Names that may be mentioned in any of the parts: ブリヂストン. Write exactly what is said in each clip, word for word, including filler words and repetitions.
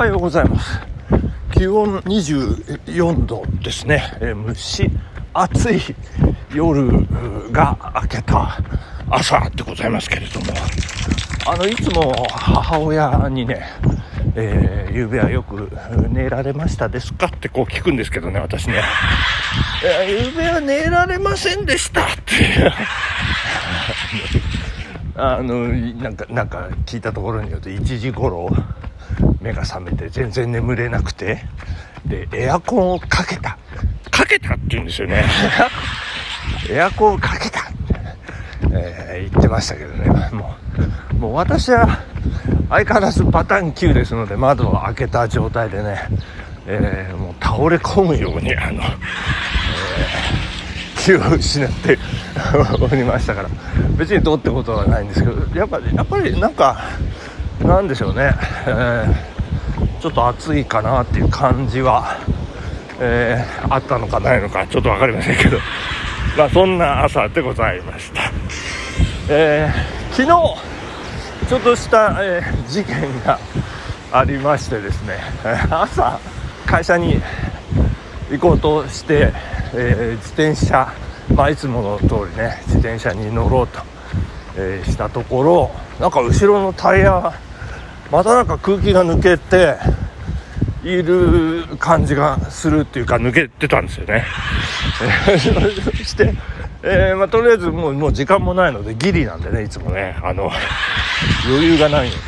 はようございます。気温にじゅうよんどですね。えー、蒸し暑い夜が明けた朝でございますけれども、あのいつも母親にね、えー、昨夜はよく寝られましたですかってこう聞くんですけどね、私ね、昨夜は寝られませんでしたってあのなんかなんか聞いたところによるといちじごろ目が覚めて全然眠れなくて、でエアコンをかけたかけたって言うんですよねエアコンをかけたって、えー、言ってましたけどね。もう、もう私は相変わらずパターンきゅうですので、窓を開けた状態でね、えー、もう倒れ込むようにあの、えー、気を失っておりましたから、別にどうってことはないんですけど、やっぱりやっぱりなんかなんでしょうね、えー、ちょっと暑いかなっていう感じは、えー、あったのかないのかちょっとわかりませんけど、まあそんな朝でございました。えー、昨日ちょっとした、えー、事件がありましてですね、朝会社に行こうとして、えー、自転車、まあ、いつもの通りね自転車に乗ろうと、えー、したところ、なんか後ろのタイヤがまたなんか空気が抜けている感じがするっていうか、抜けてたんですよねそして、えーまあ、とりあえずもう、もう時間もないので、ギリなんでねいつもねあの余裕がないので、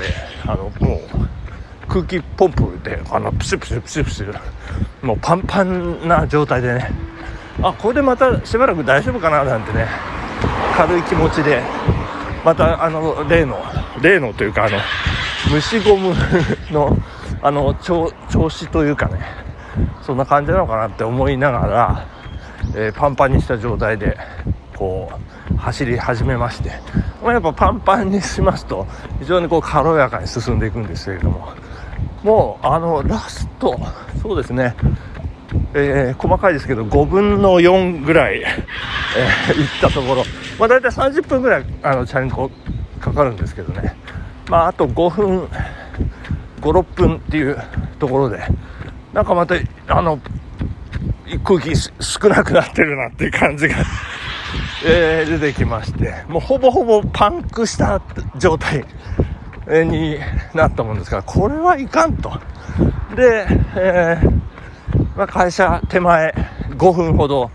あのもう空気ポンプであのプシュプシュプシュプシュ、もうパンパンな状態でね、あこれでまたしばらく大丈夫かななんてね軽い気持ちで、またあの例の例のというかあの虫ゴムのあの調子というかね、そんな感じなのかなって思いながら、えー、パンパンにした状態でこう走り始めまして、まあ、やっぱパンパンにしますと非常にこう軽やかに進んでいくんですけれども、もうあのラストそうですね、えー、細かいですけどごぶんのよんぐらい、えー、行ったところ、まあ、だいたいさんじゅっぷんぐらいあのチャリンコかかるんですけどね、まあ、あとごふんごろっぷんっていうところで、なんかまたあの空気少なくなってるなっていう感じがえー、出てきまして、もうほぼほぼパンクした状態になったもんですから、これはいかんと。で、えーまあ、会社手前ごふんほど、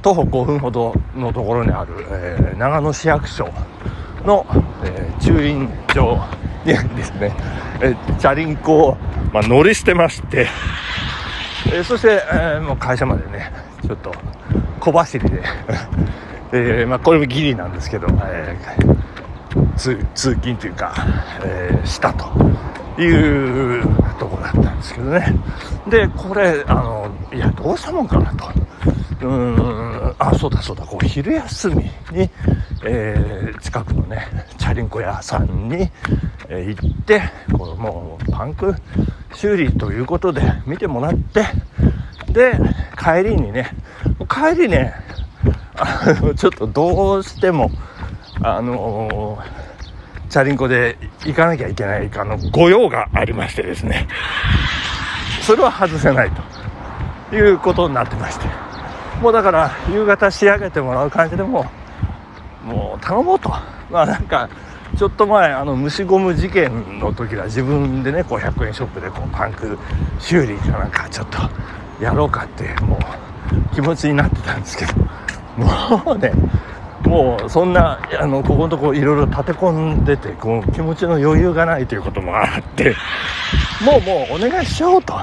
徒歩ごふんほどのところにある、えー、長野市役所の、えー、駐輪場にですね、えー、チャリンコを、まあ、乗り捨てまして、えー、そして、えー、もう会社までねちょっと小走りでえーまあ、これもギリなんですけど、えー、通, 通勤というか、えー、したというところだったんですけどね。でこれあのいやどうしたもんかなと、うーんあそうだそうだこう昼休みに、えー、近くのねチャリンコ屋さんに、えー、行ってこうもうパンク修理ということで見てもらって、で帰りにね帰りねあのちょっとどうしてもあのー、チャリンコで行かなきゃいけないかのご用がありましてですね、それは外せないということになってまして、もうだから夕方仕上げてもらう感じでももう頼もうと、まあなんかちょっと前あの虫ゴム事件の時は自分でねこうひゃくえんショップでこうパンク修理かなんかちょっとやろうかってもう気持ちになってたんですけど、もうねもうそんなあのここのところいろいろ立て込んでてこう気持ちの余裕がないということもあって、もうもうお願いしようと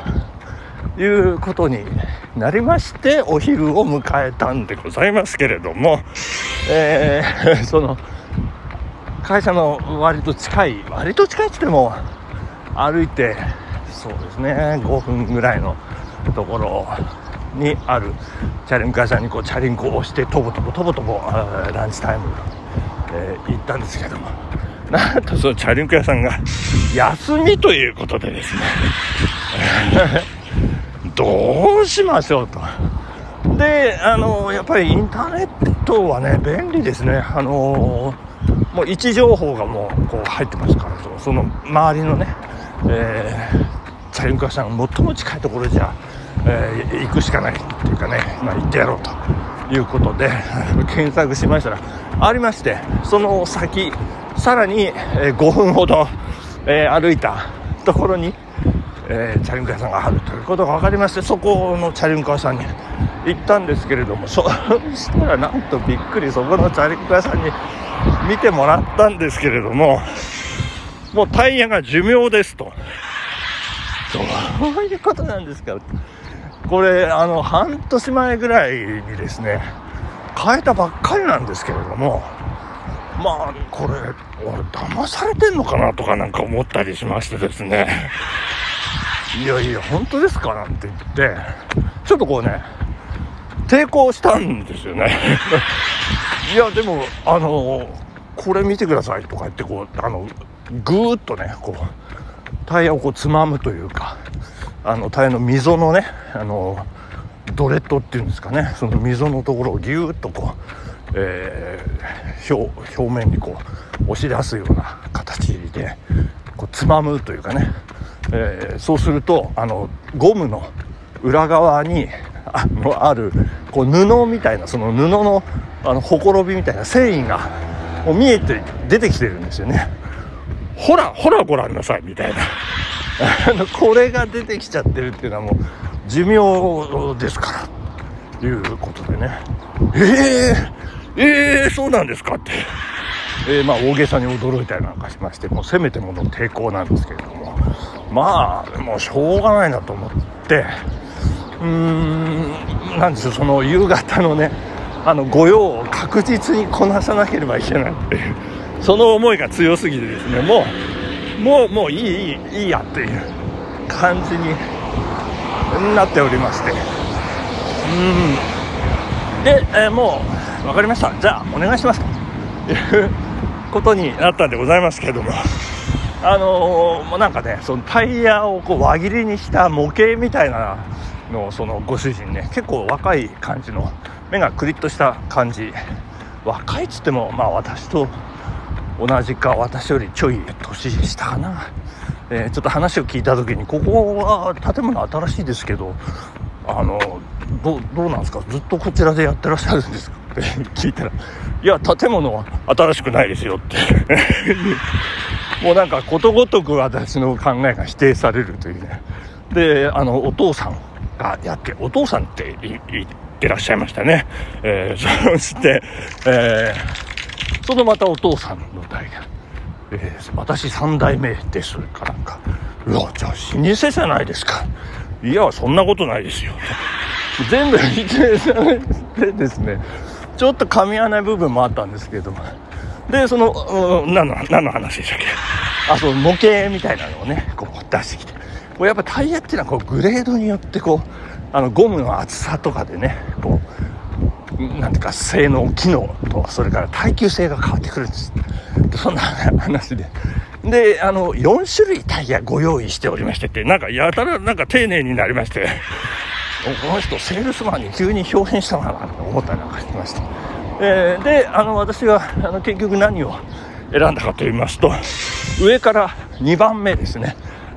いうことになりまして、お昼を迎えたんでございますけれども、えー、その会社の割と近い割と近いって言っても歩いてそうですねごふんぐらいのところをにあるチャリンコ屋さんにこうチャリンコをしてとぼとぼとぼとぼランチタイムに、えー、行ったんですけども、なんとそのチャリンコ屋さんが休みということでですねどうしましょうと。であのやっぱりインターネットはね便利ですね。あのー、もう位置情報がもうこう入ってますから、その周りのね、えーチ茶園川さん最も近いところじゃ、えー、行くしかないっていうかね、まあ、行ってやろうということで検索しましたらありまして、その先さらにごふんほど歩いたところにえー、チャリンコ屋さんがあるということが分かりまして、そこのチャリンコ屋さんに行ったんですけれども、そしたらなんとびっくり、そこのチャリンコ屋さんに見てもらったんですけれども、もうタイヤが寿命ですと。どういうことなんですかこれ。あの半年前ぐらいにですね変えたばっかりなんですけれども、まあこれ俺騙されてんのかなとかなんか思ったりしましてですね、いやいや本当ですかなんて言ってちょっとこうね抵抗したんですよねいやでもあのこれ見てくださいとか言ってこうあのぐーっとねこうタイヤをこうつまむというか、あのタイヤの溝のねあのドレッドっていうんですかね、その溝のところをぎゅーっとこう、えー、表, 表面にこう押し出すような形でこうつまむというかね、えー、そうするとあのゴムの裏側に あ, のあるこう布みたいな、その布 の, あのほころびみたいな繊維がもう見えて出てきてるんですよね。ほらほらご覧なさいみたいなあのこれが出てきちゃってるっていうのはもう寿命ですからということでね、えー、えー、そうなんですかって、えーまあ、大げさに驚いたりなんかしまして、もうせめてもの抵抗なんですけれども、まあもうしょうがないなと思って、うーんなんでしょう、その夕方のねあの御用を確実にこなさなければいけないっていうその思いが強すぎてですね、もうもうもういいいいいいやっていう感じになっておりまして、うーんで、えー、もう分かりました、じゃあお願いしますということになったんでございますけれども、あのー、なんかねそのタイヤをこう輪切りにした模型みたいなのをそのご主人ね、結構若い感じの目がクリッとした感じ、若いっつってもまあ私と同じか私よりちょい年下かな、えー、ちょっと話を聞いた時に、ここは建物新しいですけどあの ど, どうなんですかずっとこちらでやってらっしゃるんですかって聞いたら、いや建物は新しくないですよってもうなんかことごとく私の考えが否定されるというね。で、あのお父さんがやって、お父さんって言ってらっしゃいましたね、えー、そして、えー、そのまたお父さんの代が、えー、私三代目ですかなんか、うわじゃあ老舗じゃないですか、いやそんなことないですよ全部否定されてですね、ちょっと噛み合わない部分もあったんですけども、でその何の何の話でしたっけ、あそう模型みたいなのをねこう出してきて、こうやっぱタイヤっていうのはこうグレードによってこうあのゴムの厚さとかでねこうなんていうか性能機能とそれから耐久性が変わってくるんです。そんな話で、であのよん種類タイヤご用意しておりましてって、なんかやたらなんか丁寧になりましてこの人セールスマンに急に表現したのかなと思ったりなんかしてました。えー、であの私はあの結局何を選んだかと言いますと、上からにばんめですね。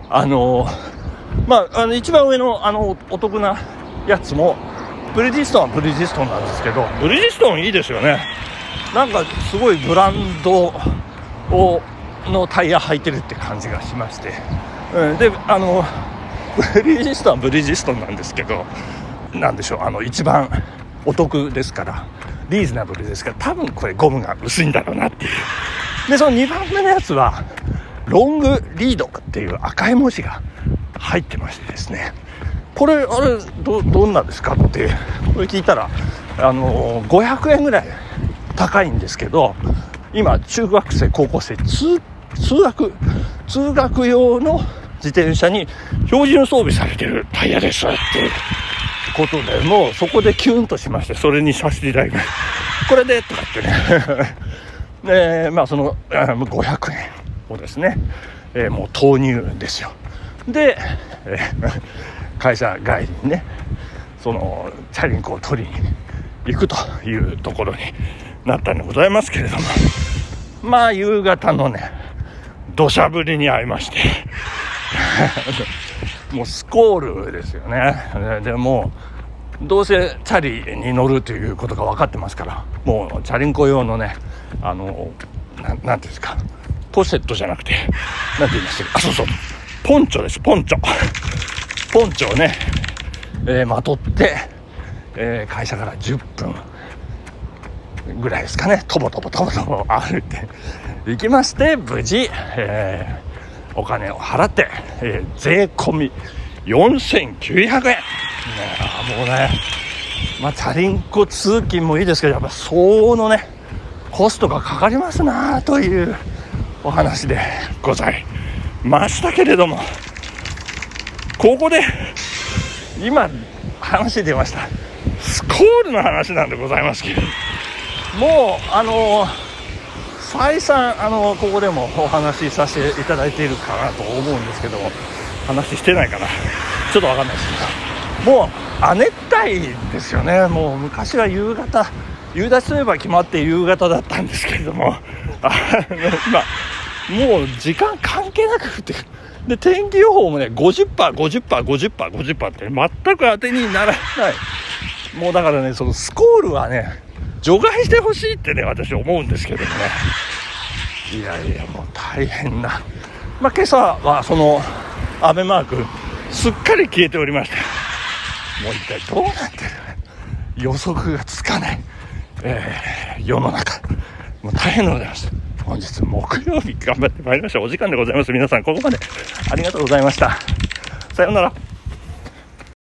あのー、まあ、あの一番上の、 あのお得なやつもブリヂストンはブリヂストンなんですけど、ブリヂストンいいですよね。なんかすごいブランドをのタイヤ履いてるって感じがしまして、うん、であのブリヂストンはブリヂストンなんですけど、なんでしょうあの一番お得ですからリーズナブルですから多分これゴムが薄いんだろうなっていう。でそのにばんめのやつはロングリードっていう赤い文字が入ってましてですね、これあれ ど, どんなですかってこれ聞いたら、あのー、ごひゃくえんぐらい高いんですけど、今中学生高校生 通, 通学通学用の自転車に標準装備されてるタイヤですってことで、もうそこでキュンとしまして、それにさせていただきますこれでとかってねでまあそのごひゃくえんをですね、えー、もう投入ですよ。で、えー、会社帰りにねそのチャリンコを取りに行くというところになったんでございますけれども、まあ夕方のね土砂降りに遭いましてもうスコールですよね。でもうどうせチャリに乗るということが分かってますから、もうチャリンコ用のね、あの な, なんていうんですか、ポシェットじゃなくて、なんて言いましたか、あ、そうそう、ポンチョです、ポンチョポンチョをね、えー、まとって、えー、会社からじゅっぷんぐらいですかね、とぼとぼとぼとぼ歩いて行きまして、無事、えー、お金を払って、えー、税込みよんせんきゅうひゃくえん、ね、もうね、まあ、チャリンコ通勤もいいですけど、やっぱ相応のねコストがかかりますなというお話でございましたけれども、ここで今話出ましたスコールの話なんでございますけど、もうあの再三あのここでもお話しさせていただいているかなと思うんですけども、話してないかな、ちょっとわかんないですけど、もう亜熱帯ですよね。もう昔は夕方、夕立といえば決まって夕方だったんですけれども、あの今もう時間関係なくて、で天気予報もね ごじゅっパーセントごじゅっパーセントごじゅっパーセントごじゅっパーセント って全く当てにならない。もうだからね、そのスコールはね除外してほしいってね私思うんですけどもね、いやいやもう大変な、まあ、今朝はその雨マークすっかり消えておりました。もう一体どうなってる、予測がつかない、えー、世の中もう大変でございました。本日木曜日頑張ってまいりました。お時間でございます。皆さんここまでありがとうございました。さようなら。